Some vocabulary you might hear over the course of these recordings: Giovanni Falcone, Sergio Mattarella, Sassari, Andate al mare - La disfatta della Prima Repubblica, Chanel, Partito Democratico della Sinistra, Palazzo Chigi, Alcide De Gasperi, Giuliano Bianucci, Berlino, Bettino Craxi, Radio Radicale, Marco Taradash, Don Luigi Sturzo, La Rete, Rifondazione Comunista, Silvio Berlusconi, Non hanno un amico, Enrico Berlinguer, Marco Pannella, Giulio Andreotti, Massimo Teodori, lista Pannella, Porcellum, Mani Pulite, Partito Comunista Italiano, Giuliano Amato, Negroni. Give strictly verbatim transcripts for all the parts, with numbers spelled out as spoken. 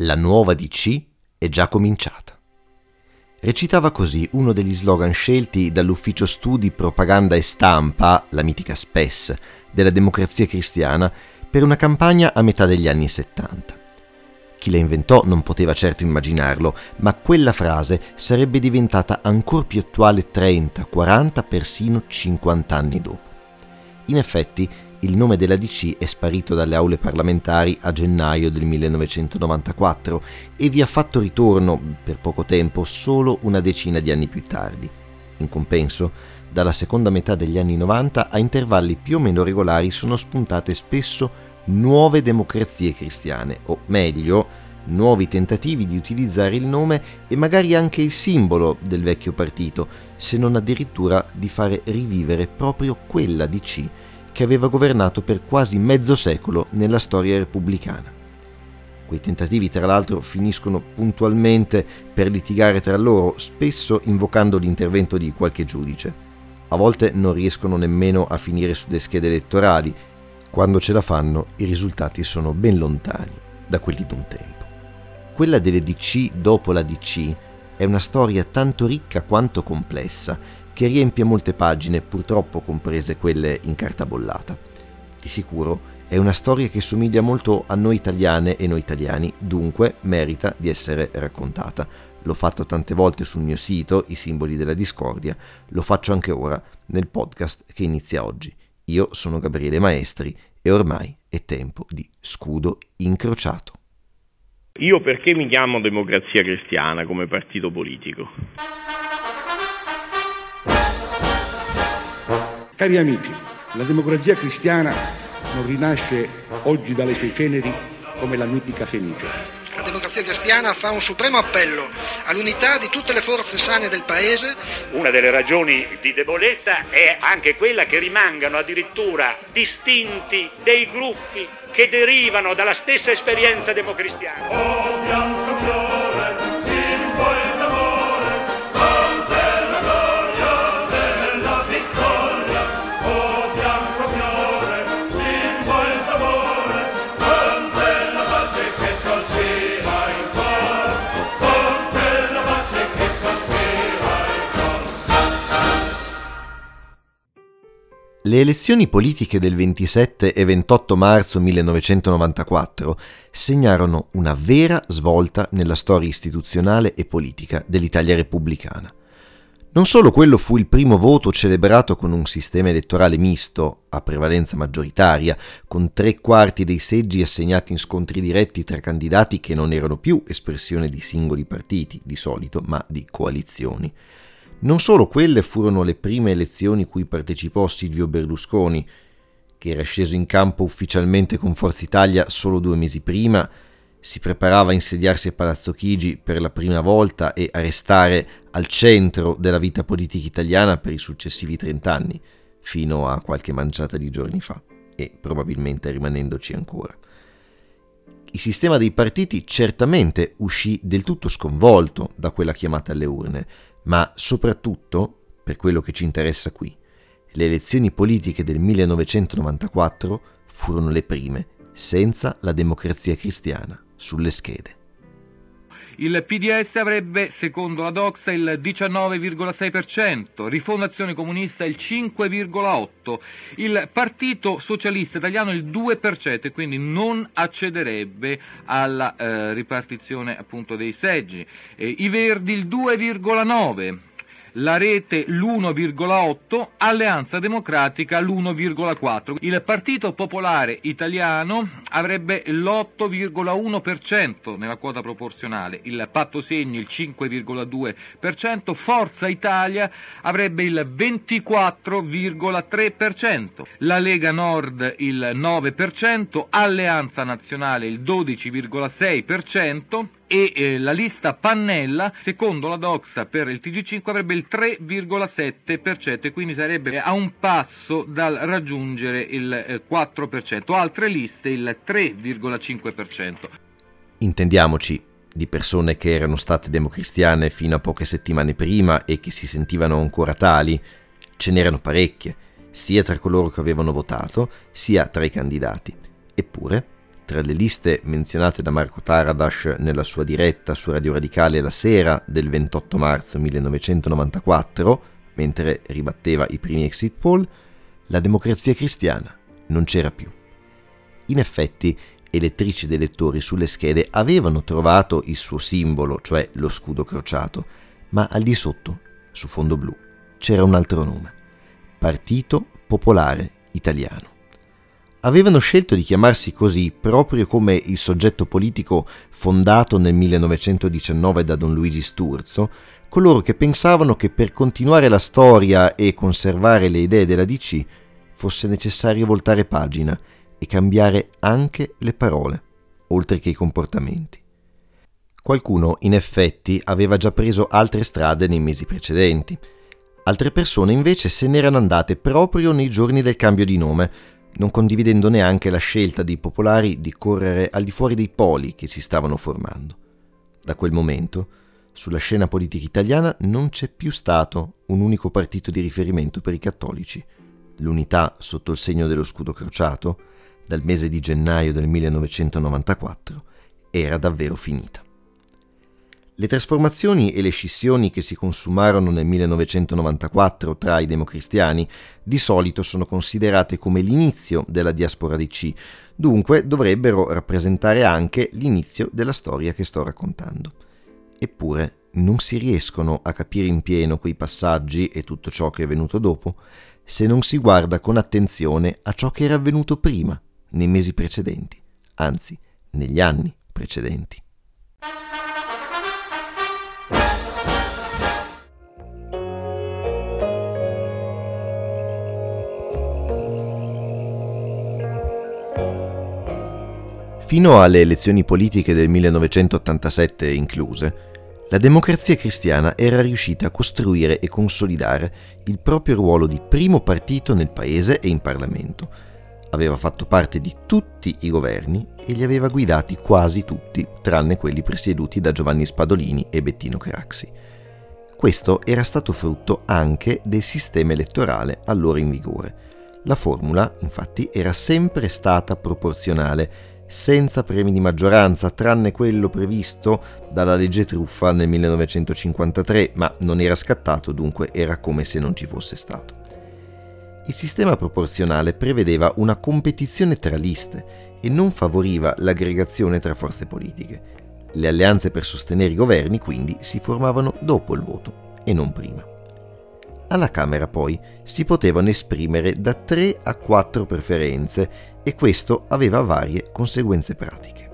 La nuova D C è già cominciata. Recitava così uno degli slogan scelti dall'ufficio studi, propaganda e stampa, la mitica SPESS, della Democrazia Cristiana, per una campagna a metà degli anni settanta. Chi la inventò non poteva certo immaginarlo, ma quella frase sarebbe diventata ancor più attuale trenta, quaranta, persino cinquanta anni dopo. In effetti, il nome della D C è sparito dalle aule parlamentari a gennaio del millenovecentonovantaquattro e vi ha fatto ritorno, per poco tempo, solo una decina di anni più tardi. In compenso, dalla seconda metà degli anni novanta a intervalli più o meno regolari sono spuntate spesso nuove democrazie cristiane, o meglio, nuovi tentativi di utilizzare il nome e magari anche il simbolo del vecchio partito, se non addirittura di fare rivivere proprio quella D C che aveva governato per quasi mezzo secolo nella storia repubblicana. Quei tentativi, tra l'altro, finiscono puntualmente per litigare tra loro, spesso invocando l'intervento di qualche giudice. A volte non riescono nemmeno a finire sulle schede elettorali. Quando ce la fanno, i risultati sono ben lontani da quelli di un tempo. Quella delle D C dopo la D C è una storia tanto ricca quanto complessa, che riempie molte pagine, purtroppo comprese quelle in carta bollata. Di sicuro è una storia che somiglia molto a noi italiane e noi italiani, dunque merita di essere raccontata. L'ho fatto tante volte sul mio sito, I Simboli della Discordia, lo faccio anche ora nel podcast che inizia oggi. Io sono Gabriele Maestri e ormai è tempo di scudo incrociato. Io perché mi chiamo Democrazia Cristiana come partito politico? Cari amici, la Democrazia Cristiana non rinasce oggi dalle sue ceneri come la mitica Fenice. La Democrazia Cristiana fa un supremo appello all'unità di tutte le forze sane del Paese. Una delle ragioni di debolezza è anche quella che rimangano addirittura distinti dei gruppi che derivano dalla stessa esperienza democristiana. Oh, bianco fiore, simbolo d'amore, con della gloria della vittoria. Oh, bianco fiore, simbolo d'amore, con della pace che sospira il cuore, con della pace che sospira il cuore. Le elezioni politiche del ventisette e ventotto marzo millenovecentonovantaquattro segnarono una vera svolta nella storia istituzionale e politica dell'Italia repubblicana. Non solo quello fu il primo voto celebrato con un sistema elettorale misto, a prevalenza maggioritaria, con tre quarti dei seggi assegnati in scontri diretti tra candidati che non erano più espressione di singoli partiti, di solito, ma di coalizioni. Non solo quelle furono le prime elezioni cui partecipò Silvio Berlusconi, che era sceso in campo ufficialmente con Forza Italia solo due mesi prima, si preparava a insediarsi a Palazzo Chigi per la prima volta e a restare al centro della vita politica italiana per i successivi trent'anni, fino a qualche manciata di giorni fa, e probabilmente rimanendoci ancora. Il sistema dei partiti certamente uscì del tutto sconvolto da quella chiamata alle urne, ma soprattutto, per quello che ci interessa qui, le elezioni politiche del millenovecentonovantaquattro furono le prime senza la Democrazia Cristiana sulle schede. Il P D S avrebbe, secondo la Doxa, il diciannove virgola sei per cento, Rifondazione Comunista il cinque virgola otto per cento, il Partito Socialista Italiano il due per cento e quindi non accederebbe alla eh, ripartizione appunto dei seggi, eh, I Verdi il due virgola nove per cento. La Rete l'uno virgola otto, Alleanza Democratica l'uno virgola quattro. Il Partito Popolare Italiano avrebbe l'otto virgola uno per cento nella quota proporzionale, il Patto Segno il cinque virgola due per cento, Forza Italia avrebbe il ventiquattro virgola tre per cento, la Lega Nord il nove per cento, Alleanza Nazionale il dodici virgola sei per cento, e eh, la lista Pannella, secondo la Doxa per il T G cinque, avrebbe il tre virgola sette per cento e quindi sarebbe eh, a un passo dal raggiungere il eh, quattro per cento, altre liste il tre virgola cinque per cento. Intendiamoci, di persone che erano state democristiane fino a poche settimane prima e che si sentivano ancora tali, ce n'erano parecchie, sia tra coloro che avevano votato, sia tra i candidati. Eppure, tra le liste menzionate da Marco Taradash nella sua diretta su Radio Radicale la sera del ventotto marzo millenovecentonovantaquattro, mentre ribatteva i primi exit poll, la Democrazia Cristiana non c'era più. In effetti, elettrici ed elettori sulle schede avevano trovato il suo simbolo, cioè lo scudo crociato, ma al di sotto, su fondo blu, c'era un altro nome: Partito Popolare Italiano. Avevano scelto di chiamarsi così proprio come il soggetto politico fondato nel millenovecentodiciannove da Don Luigi Sturzo, coloro che pensavano che per continuare la storia e conservare le idee della D C fosse necessario voltare pagina e cambiare anche le parole, oltre che i comportamenti. Qualcuno, in effetti, aveva già preso altre strade nei mesi precedenti. Altre persone, invece, se n'erano andate proprio nei giorni del cambio di nome, non condividendo neanche la scelta dei popolari di correre al di fuori dei poli che si stavano formando. Da quel momento, sulla scena politica italiana non c'è più stato un unico partito di riferimento per i cattolici. L'unità sotto il segno dello scudo crociato, dal mese di gennaio del millenovecentonovantaquattro, era davvero finita. Le trasformazioni e le scissioni che si consumarono nel millenovecentonovantaquattro tra i democristiani di solito sono considerate come l'inizio della diaspora D C, dunque dovrebbero rappresentare anche l'inizio della storia che sto raccontando. Eppure non si riescono a capire in pieno quei passaggi e tutto ciò che è venuto dopo se non si guarda con attenzione a ciò che era avvenuto prima, nei mesi precedenti, anzi negli anni precedenti. Fino alle elezioni politiche del millenovecentottantasette incluse, la Democrazia Cristiana era riuscita a costruire e consolidare il proprio ruolo di primo partito nel paese e in Parlamento. Aveva fatto parte di tutti i governi e li aveva guidati quasi tutti, tranne quelli presieduti da Giovanni Spadolini e Bettino Craxi. Questo era stato frutto anche del sistema elettorale allora in vigore. La formula, infatti, era sempre stata proporzionale, senza premi di maggioranza, tranne quello previsto dalla legge truffa nel millenovecentocinquantatré, ma non era scattato, dunque era come se non ci fosse stato. Il sistema proporzionale prevedeva una competizione tra liste e non favoriva l'aggregazione tra forze politiche. Le alleanze per sostenere i governi, quindi, si formavano dopo il voto e non prima. Alla Camera, poi, si potevano esprimere da tre a quattro preferenze e questo aveva varie conseguenze pratiche.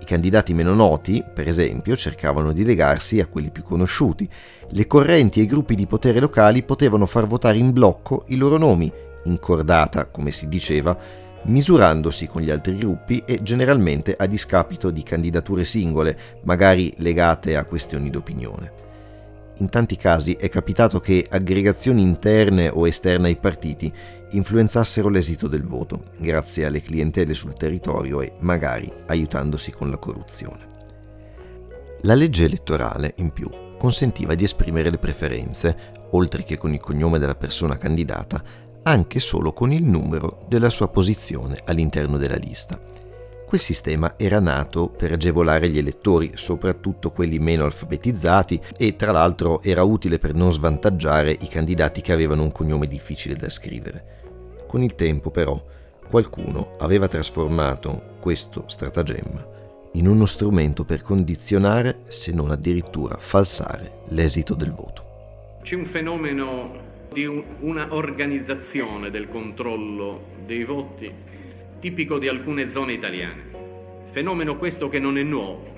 I candidati meno noti, per esempio, cercavano di legarsi a quelli più conosciuti. Le correnti e i gruppi di potere locali potevano far votare in blocco i loro nomi, in cordata, come si diceva, misurandosi con gli altri gruppi e generalmente a discapito di candidature singole, magari legate a questioni d'opinione. In tanti casi è capitato che aggregazioni interne o esterne ai partiti influenzassero l'esito del voto, grazie alle clientele sul territorio e magari aiutandosi con la corruzione. La legge elettorale, in più, consentiva di esprimere le preferenze, oltre che con il cognome della persona candidata, anche solo con il numero della sua posizione all'interno della lista. Quel sistema era nato per agevolare gli elettori, soprattutto quelli meno alfabetizzati, e tra l'altro era utile per non svantaggiare i candidati che avevano un cognome difficile da scrivere. Con il tempo, però, qualcuno aveva trasformato questo stratagemma in uno strumento per condizionare, se non addirittura falsare, l'esito del voto. C'è un fenomeno di un, una organizzazione del controllo dei voti tipico di alcune zone italiane. Fenomeno questo che non è nuovo,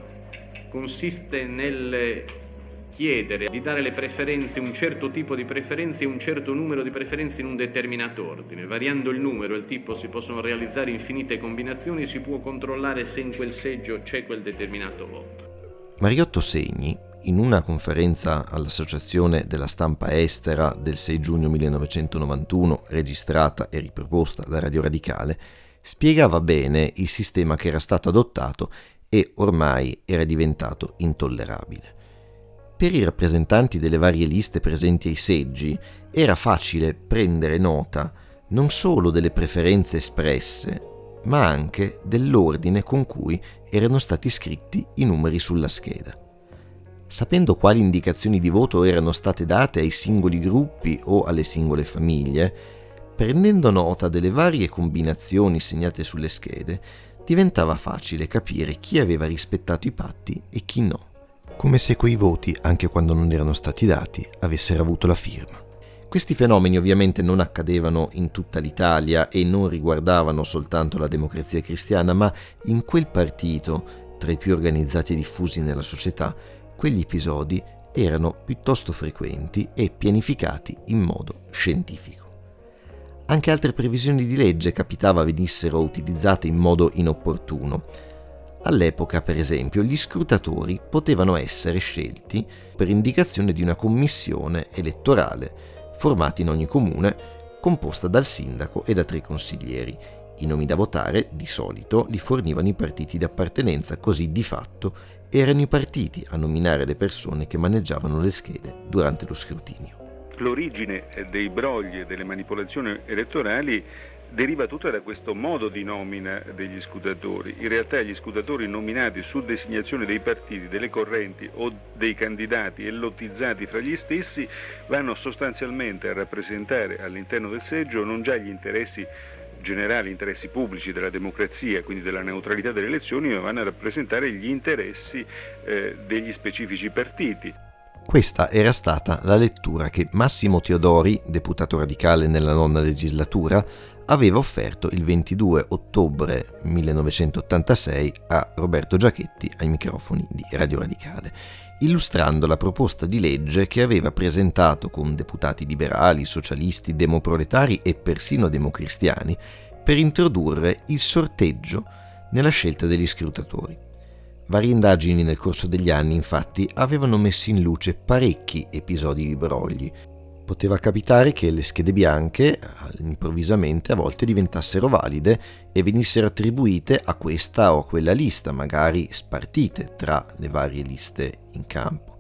consiste nel chiedere di dare le preferenze, un certo tipo di preferenze e un certo numero di preferenze in un determinato ordine. Variando il numero e il tipo si possono realizzare infinite combinazioni, si può controllare se in quel seggio c'è quel determinato voto. Mariotto Segni, in una conferenza all'Associazione della Stampa Estera del sei giugno millenovecentonovantuno, registrata e riproposta da Radio Radicale, spiegava bene il sistema che era stato adottato e ormai era diventato intollerabile. Per i rappresentanti delle varie liste presenti ai seggi era facile prendere nota non solo delle preferenze espresse, ma anche dell'ordine con cui erano stati scritti i numeri sulla scheda. Sapendo quali indicazioni di voto erano state date ai singoli gruppi o alle singole famiglie, prendendo nota delle varie combinazioni segnate sulle schede, diventava facile capire chi aveva rispettato i patti e chi no. Come se quei voti, anche quando non erano stati dati, avessero avuto la firma. Questi fenomeni ovviamente non accadevano in tutta l'Italia e non riguardavano soltanto la Democrazia Cristiana, ma in quel partito, tra i più organizzati e diffusi nella società, quegli episodi erano piuttosto frequenti e pianificati in modo scientifico. Anche altre previsioni di legge capitava venissero utilizzate in modo inopportuno. All'epoca, per esempio, gli scrutatori potevano essere scelti per indicazione di una commissione elettorale formata in ogni comune, composta dal sindaco e da tre consiglieri. I nomi da votare, di solito, li fornivano i partiti di appartenenza, così di fatto erano i partiti a nominare le persone che maneggiavano le schede durante lo scrutinio. L'origine dei brogli e delle manipolazioni elettorali deriva tutta da questo modo di nomina degli scrutatori. In realtà gli scrutatori nominati su designazione dei partiti, delle correnti o dei candidati e lottizzati fra gli stessi vanno sostanzialmente a rappresentare all'interno del seggio non già gli interessi generali, interessi pubblici della democrazia, quindi della neutralità delle elezioni, ma vanno a rappresentare gli interessi eh, degli specifici partiti. Questa era stata la lettura che Massimo Teodori, deputato radicale nella nona legislatura, aveva offerto il ventidue ottobre millenovecentottantasei a Roberto Giachetti ai microfoni di Radio Radicale, illustrando la proposta di legge che aveva presentato con deputati liberali, socialisti, demoproletari e persino democristiani per introdurre il sorteggio nella scelta degli scrutatori. Varie indagini nel corso degli anni, infatti, avevano messo in luce parecchi episodi di brogli. Poteva capitare che le schede bianche improvvisamente a volte diventassero valide e venissero attribuite a questa o a quella lista, magari spartite tra le varie liste in campo.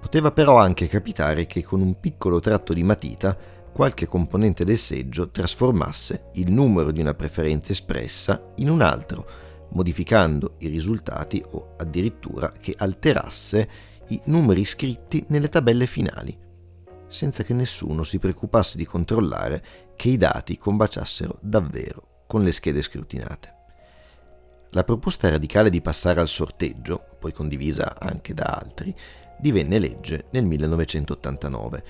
Poteva però anche capitare che con un piccolo tratto di matita qualche componente del seggio trasformasse il numero di una preferenza espressa in un altro, modificando i risultati o addirittura che alterasse i numeri scritti nelle tabelle finali, senza che nessuno si preoccupasse di controllare che i dati combaciassero davvero con le schede scrutinate. La proposta radicale di passare al sorteggio, poi condivisa anche da altri, divenne legge nel millenovecentottantanove.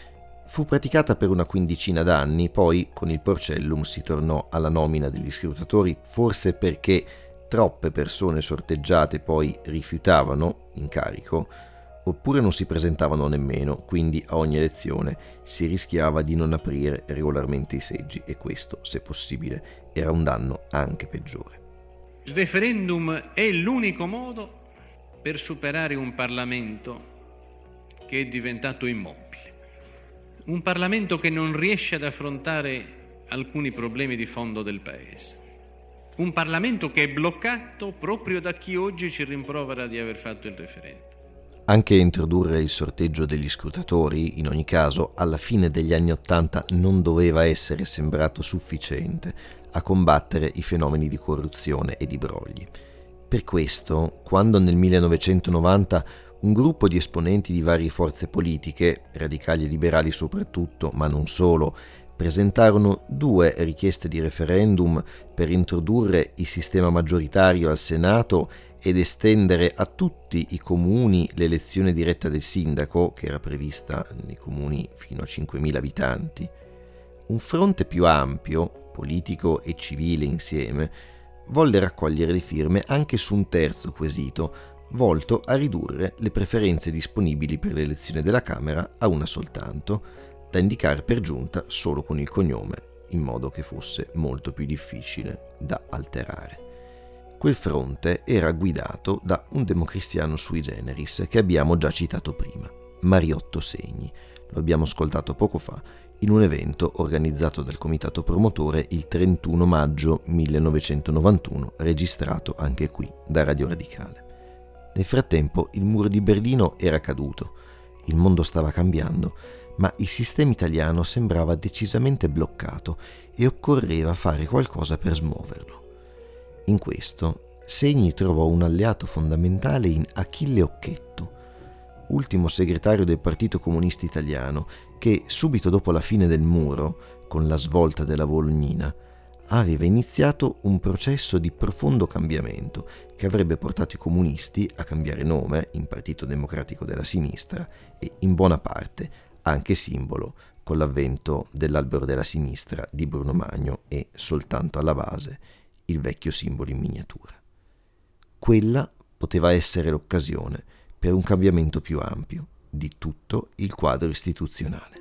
Fu praticata per una quindicina d'anni, poi con il Porcellum si tornò alla nomina degli scrutatori, forse perché troppe persone sorteggiate poi rifiutavano l'incarico, oppure non si presentavano nemmeno, quindi a ogni elezione si rischiava di non aprire regolarmente i seggi e questo, se possibile, era un danno anche peggiore. Il referendum è l'unico modo per superare un Parlamento che è diventato immobile, un Parlamento che non riesce ad affrontare alcuni problemi di fondo del Paese, un Parlamento che è bloccato proprio da chi oggi ci rimprovera di aver fatto il referendum. Anche introdurre il sorteggio degli scrutatori, in ogni caso, alla fine degli anni Ottanta non doveva essere sembrato sufficiente a combattere i fenomeni di corruzione e di brogli. Per questo, quando nel millenovecentonovanta un gruppo di esponenti di varie forze politiche, radicali e liberali soprattutto, ma non solo, presentarono due richieste di referendum per introdurre il sistema maggioritario al Senato ed estendere a tutti i comuni l'elezione diretta del sindaco, che era prevista nei comuni fino a cinquemila abitanti, un fronte più ampio, politico e civile insieme, volle raccogliere le firme anche su un terzo quesito, volto a ridurre le preferenze disponibili per l'elezione della Camera a una soltanto, da indicare per giunta solo con il cognome, in modo che fosse molto più difficile da alterare. Quel fronte era guidato da un democristiano sui generis che abbiamo già citato prima, Mariotto Segni. Lo abbiamo ascoltato poco fa in un evento organizzato dal comitato promotore il trentuno maggio millenovecentonovantuno, registrato anche qui da Radio Radicale. Nel frattempo il muro di Berlino era caduto, il mondo stava cambiando, ma il sistema italiano sembrava decisamente bloccato e occorreva fare qualcosa per smuoverlo. In questo, Segni trovò un alleato fondamentale in Achille Occhetto, ultimo segretario del Partito Comunista Italiano, che subito dopo la fine del muro, con la svolta della Bolognina, aveva iniziato un processo di profondo cambiamento che avrebbe portato i comunisti a cambiare nome in Partito Democratico della Sinistra e in buona parte anche simbolo, con l'avvento dell'albero della sinistra di Bruno Magno e soltanto alla base il vecchio simbolo in miniatura. Quella poteva essere l'occasione per un cambiamento più ampio di tutto il quadro istituzionale.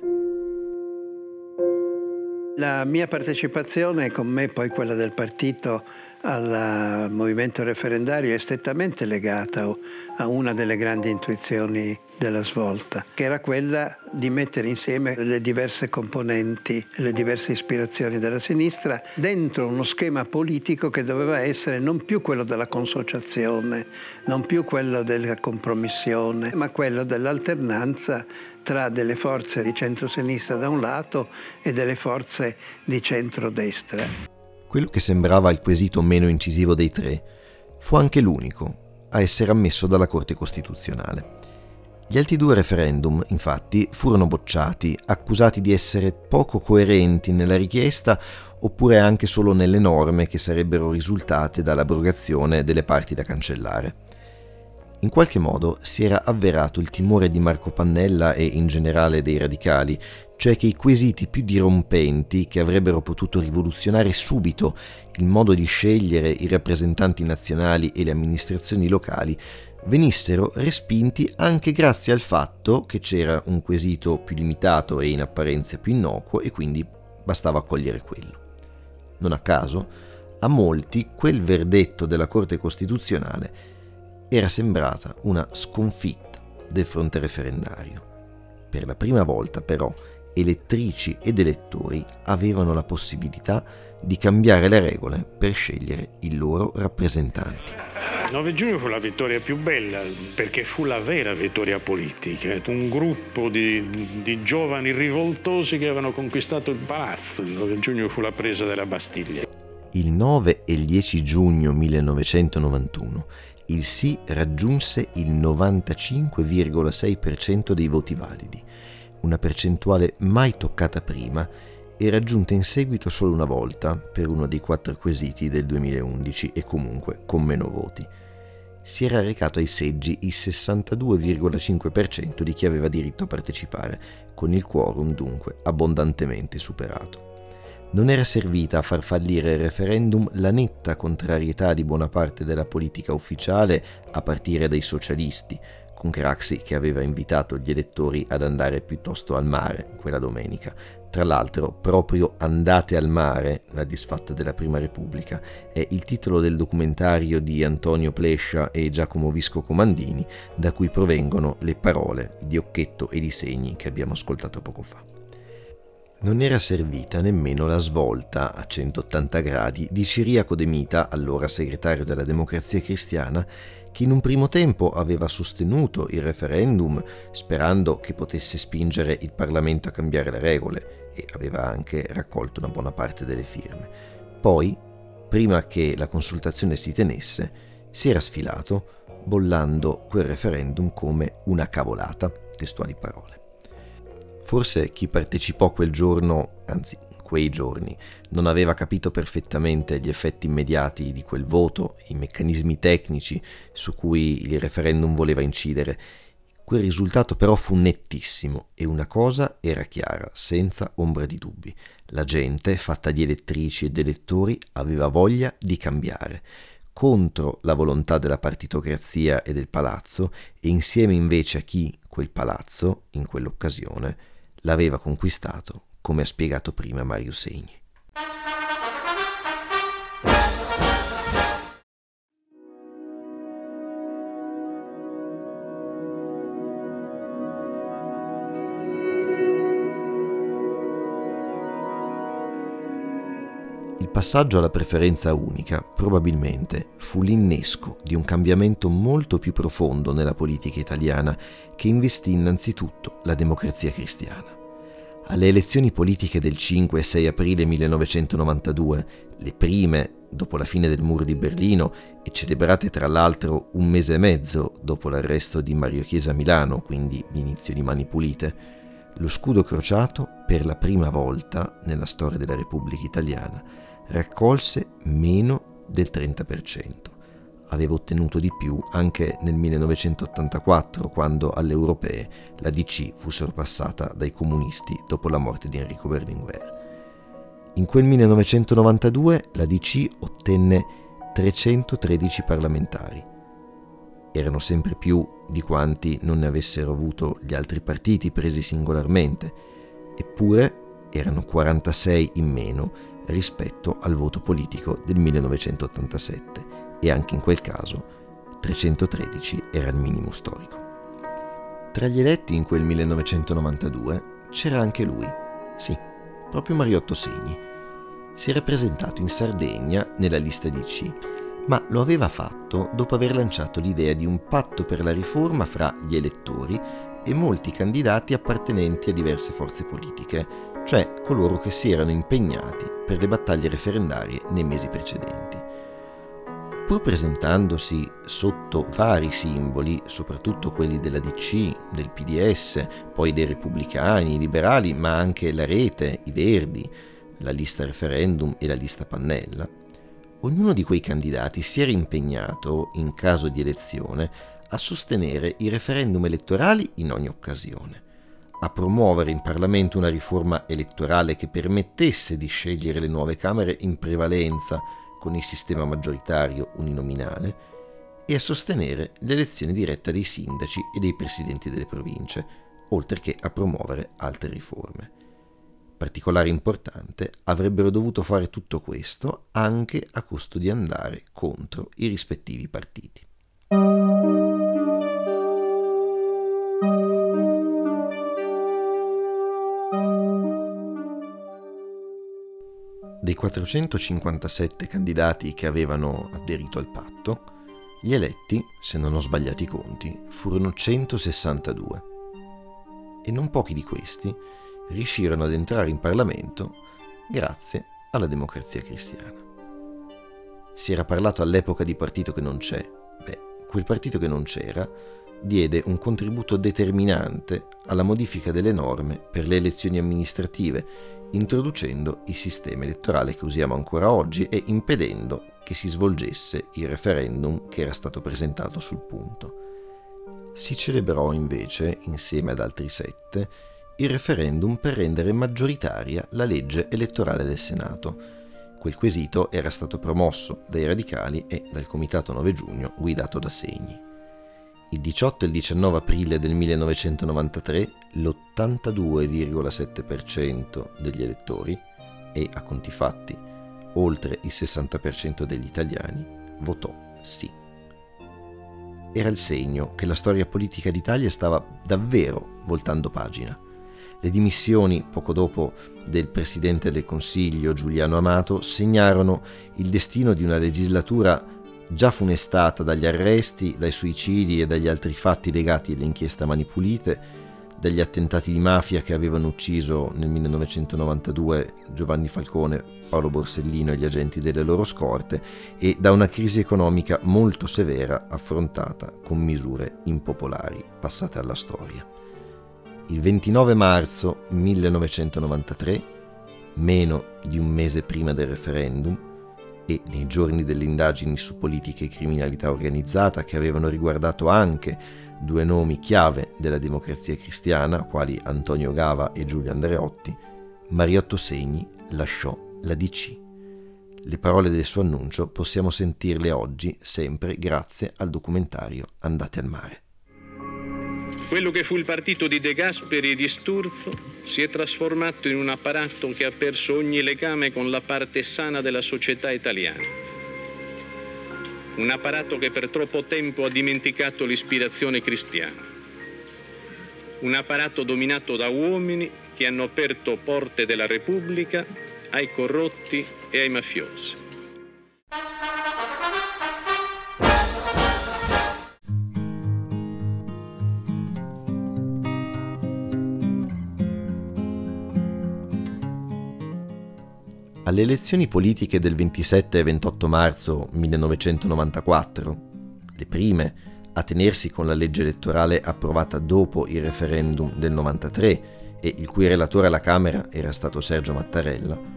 La mia partecipazione, con me poi quella del partito, al movimento referendario è strettamente legata a una delle grandi intuizioni della svolta, che era quella di mettere insieme le diverse componenti, le diverse ispirazioni della sinistra dentro uno schema politico che doveva essere non più quello della consociazione, non più quello della compromissione, ma quello dell'alternanza tra delle forze di centrosinistra da un lato e delle forze di centrodestra. Quello che sembrava il quesito meno incisivo dei tre fu anche l'unico a essere ammesso dalla Corte Costituzionale. Gli altri due referendum, infatti, furono bocciati, accusati di essere poco coerenti nella richiesta oppure anche solo nelle norme che sarebbero risultate dall'abrogazione delle parti da cancellare. In qualche modo si era avverato il timore di Marco Pannella e in generale dei radicali, cioè che i quesiti più dirompenti, che avrebbero potuto rivoluzionare subito il modo di scegliere i rappresentanti nazionali e le amministrazioni locali, venissero respinti anche grazie al fatto che c'era un quesito più limitato e in apparenza più innocuo e quindi bastava accogliere quello. Non a caso, a molti quel verdetto della Corte Costituzionale era sembrata una sconfitta del fronte referendario. Per la prima volta, però, elettrici ed elettori avevano la possibilità di cambiare le regole per scegliere i loro rappresentanti. Il nove giugno fu la vittoria più bella, perché fu la vera vittoria politica. Un gruppo di, di giovani rivoltosi che avevano conquistato il palazzo. Il nove giugno fu la presa della Bastiglia. Il nove e il dieci giugno millenovecentonovantuno il sì raggiunse il novantacinque virgola sei per cento dei voti validi, una percentuale mai toccata prima e raggiunta in seguito solo una volta per uno dei quattro quesiti del duemilaundici e comunque con meno voti. Si era recato ai seggi il sessantadue virgola cinque per cento di chi aveva diritto a partecipare, con il quorum dunque abbondantemente superato. Non era servita a far fallire il referendum la netta contrarietà di buona parte della politica ufficiale, a partire dai socialisti, con Craxi che aveva invitato gli elettori ad andare piuttosto al mare quella domenica. Tra l'altro, proprio Andate al mare, la disfatta della Prima Repubblica, è il titolo del documentario di Antonio Plescia e Giacomo Visco Comandini, da cui provengono le parole di Occhetto e di Segni che abbiamo ascoltato poco fa. Non era servita nemmeno la svolta a centottanta gradi di Ciriaco De Mita, allora segretario della Democrazia Cristiana, che in un primo tempo aveva sostenuto il referendum sperando che potesse spingere il Parlamento a cambiare le regole e aveva anche raccolto una buona parte delle firme. Poi, prima che la consultazione si tenesse, si era sfilato bollando quel referendum come una cavolata, testuali parole. Forse chi partecipò quel giorno, anzi quei giorni, non aveva capito perfettamente gli effetti immediati di quel voto, i meccanismi tecnici su cui il referendum voleva incidere. Quel risultato però fu nettissimo e una cosa era chiara, senza ombra di dubbi. La gente, fatta di elettrici ed elettori, aveva voglia di cambiare. Contro la volontà della partitocrazia e del palazzo, e insieme invece a chi quel palazzo, in quell'occasione, l'aveva conquistato, come ha spiegato prima Mario Segni. Il passaggio alla preferenza unica probabilmente fu l'innesco di un cambiamento molto più profondo nella politica italiana che investì innanzitutto la Democrazia Cristiana. Alle elezioni politiche del cinque e sei aprile millenovecentonovantadue, le prime dopo la fine del muro di Berlino e celebrate tra l'altro un mese e mezzo dopo l'arresto di Mario Chiesa a Milano, quindi l'inizio di Mani Pulite, lo scudo crociato, per la prima volta nella storia della Repubblica Italiana, raccolse meno del trenta per cento. Aveva ottenuto di più anche nel millenovecentottantaquattro, quando alle europee la D C fu sorpassata dai comunisti dopo la morte di Enrico Berlinguer. In quel millenovecentonovantadue la D C ottenne trecentotredici parlamentari. Erano sempre più di quanti non ne avessero avuto gli altri partiti presi singolarmente, eppure erano quarantasei in meno rispetto al voto politico del millenovecentottantasette e anche in quel caso trecentotredici era il minimo storico. Tra gli eletti in quel millenovecentonovantadue c'era anche lui, sì, proprio Mariotto Segni. Si era presentato in Sardegna nella lista D C, ma lo aveva fatto dopo aver lanciato l'idea di un patto per la riforma fra gli elettori e molti candidati appartenenti a diverse forze politiche, cioè coloro che si erano impegnati per le battaglie referendarie nei mesi precedenti. Pur presentandosi sotto vari simboli, soprattutto quelli della D C, del P D S, poi dei repubblicani, i liberali, ma anche La Rete, I Verdi, la lista referendum e la lista Pannella, ognuno di quei candidati si era impegnato, in caso di elezione, a sostenere i referendum elettorali in ogni occasione, a promuovere in Parlamento una riforma elettorale che permettesse di scegliere le nuove Camere in prevalenza con il sistema maggioritario uninominale e a sostenere l'elezione diretta dei sindaci e dei presidenti delle province, oltre che a promuovere altre riforme. Particolare importante, avrebbero dovuto fare tutto questo anche a costo di andare contro i rispettivi partiti. Dei quattrocentocinquantasette candidati che avevano aderito al patto, gli eletti, se non ho sbagliato i conti, furono centosessantadue. E non pochi di questi riuscirono ad entrare in Parlamento grazie alla Democrazia Cristiana. Si era parlato all'epoca di partito che non c'è. Beh, quel partito che non c'era diede un contributo determinante alla modifica delle norme per le elezioni amministrative, introducendo il sistema elettorale che usiamo ancora oggi e impedendo che si svolgesse il referendum che era stato presentato sul punto. Si celebrò invece, insieme ad altri sette, il referendum per rendere maggioritaria la legge elettorale del Senato. Quel quesito era stato promosso dai radicali e dal Comitato nove giugno guidato da Segni. Il diciotto e il diciannove aprile del millenovecentonovantatré l'ottantadue virgola sette per cento degli elettori e, a conti fatti, oltre il sessanta per cento degli italiani votò sì. Era il segno che la storia politica d'Italia stava davvero voltando pagina. Le dimissioni, poco dopo, del Presidente del Consiglio Giuliano Amato segnarono il destino di una legislatura già funestata dagli arresti, dai suicidi e dagli altri fatti legati all'inchiesta Mani Pulite, dagli attentati di mafia che avevano ucciso nel millenovecentonovantadue Giovanni Falcone, Paolo Borsellino e gli agenti delle loro scorte, e da una crisi economica molto severa affrontata con misure impopolari passate alla storia. Il ventinove marzo millenovecentonovantatré meno di un mese prima del referendum, e nei giorni delle indagini su politica e criminalità organizzata che avevano riguardato anche due nomi chiave della Democrazia Cristiana, quali Antonio Gava e Giulio Andreotti, Mariotto Segni lasciò la D C. Le parole del suo annuncio possiamo sentirle oggi, sempre grazie al documentario Andate al mare. Quello che fu il partito di De Gasperi e di Sturzo si è trasformato in un apparato che ha perso ogni legame con la parte sana della società italiana. Un apparato che per troppo tempo ha dimenticato l'ispirazione cristiana. Un apparato dominato da uomini che hanno aperto porte della Repubblica ai corrotti e ai mafiosi. Alle elezioni politiche del ventisette e ventotto marzo millenovecentonovantaquattro, le prime a tenersi con la legge elettorale approvata dopo il referendum del novantatré e il cui relatore alla Camera era stato Sergio Mattarella,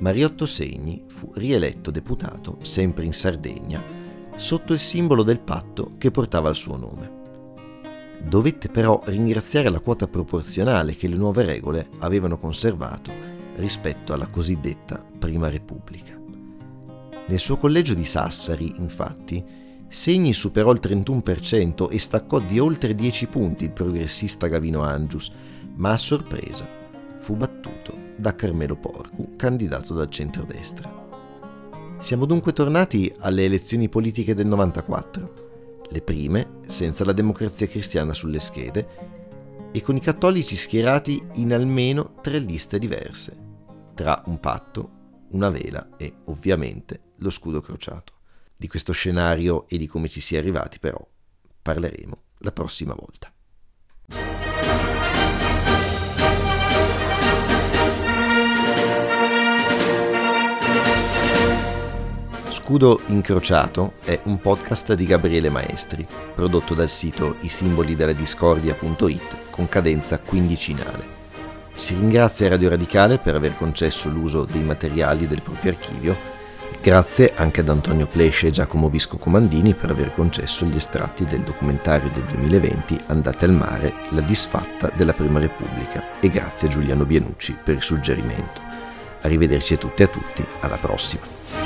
Mariotto Segni fu rieletto deputato sempre in Sardegna sotto il simbolo del patto che portava il suo nome. Dovette però ringraziare la quota proporzionale che le nuove regole avevano conservato rispetto alla cosiddetta Prima Repubblica. Nel suo collegio di Sassari, infatti, Segni superò il trentuno per cento e staccò di oltre dieci punti il progressista Gavino Angius, ma a sorpresa fu battuto da Carmelo Porcu, candidato dal centrodestra. Siamo dunque tornati alle elezioni politiche del novantaquattro, le prime senza la Democrazia Cristiana sulle schede, e con i cattolici schierati in almeno tre liste diverse, tra un patto, una vela e, ovviamente, lo scudo crociato. Di questo scenario e di come ci si è arrivati, però, parleremo la prossima volta. Scudo incrociato è un podcast di Gabriele Maestri, prodotto dal sito I Simboli della Discordia.it con cadenza quindicinale. Si ringrazia Radio Radicale per aver concesso l'uso dei materiali del proprio archivio. Grazie anche ad Antonio Plescia e Giacomo Visco Comandini per aver concesso gli estratti del documentario del duemilaventi Andate al mare, la disfatta della Prima Repubblica, e grazie a Giuliano Bianucci per il suggerimento. Arrivederci a tutte e a tutti, alla prossima.